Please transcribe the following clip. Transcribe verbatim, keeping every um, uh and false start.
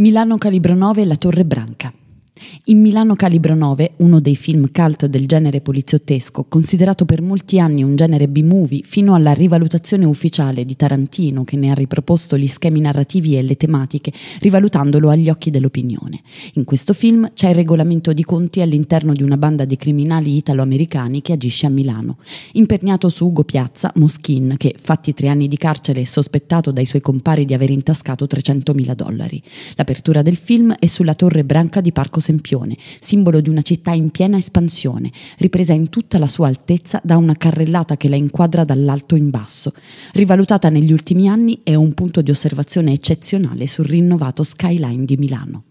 Milano Calibro nove e la Torre Branca. In Milano Calibro nove, uno dei film cult del genere poliziottesco, considerato per molti anni un genere B-movie fino alla rivalutazione ufficiale di Tarantino, che ne ha riproposto gli schemi narrativi e le tematiche, rivalutandolo agli occhi dell'opinione. In questo film c'è il regolamento di conti all'interno di una banda di criminali italo-americani che agisce a Milano. Imperniato su Ugo Piazza, Moschin, che, fatti tre anni di carcere, è sospettato dai suoi compari di aver intascato trecentomila dollari. L'apertura del film è sulla Torre Branca di Parco Sempione, simbolo di una città in piena espansione, ripresa in tutta la sua altezza da una carrellata che la inquadra dall'alto in basso. Rivalutata negli ultimi anni, è un punto di osservazione eccezionale sul rinnovato skyline di Milano.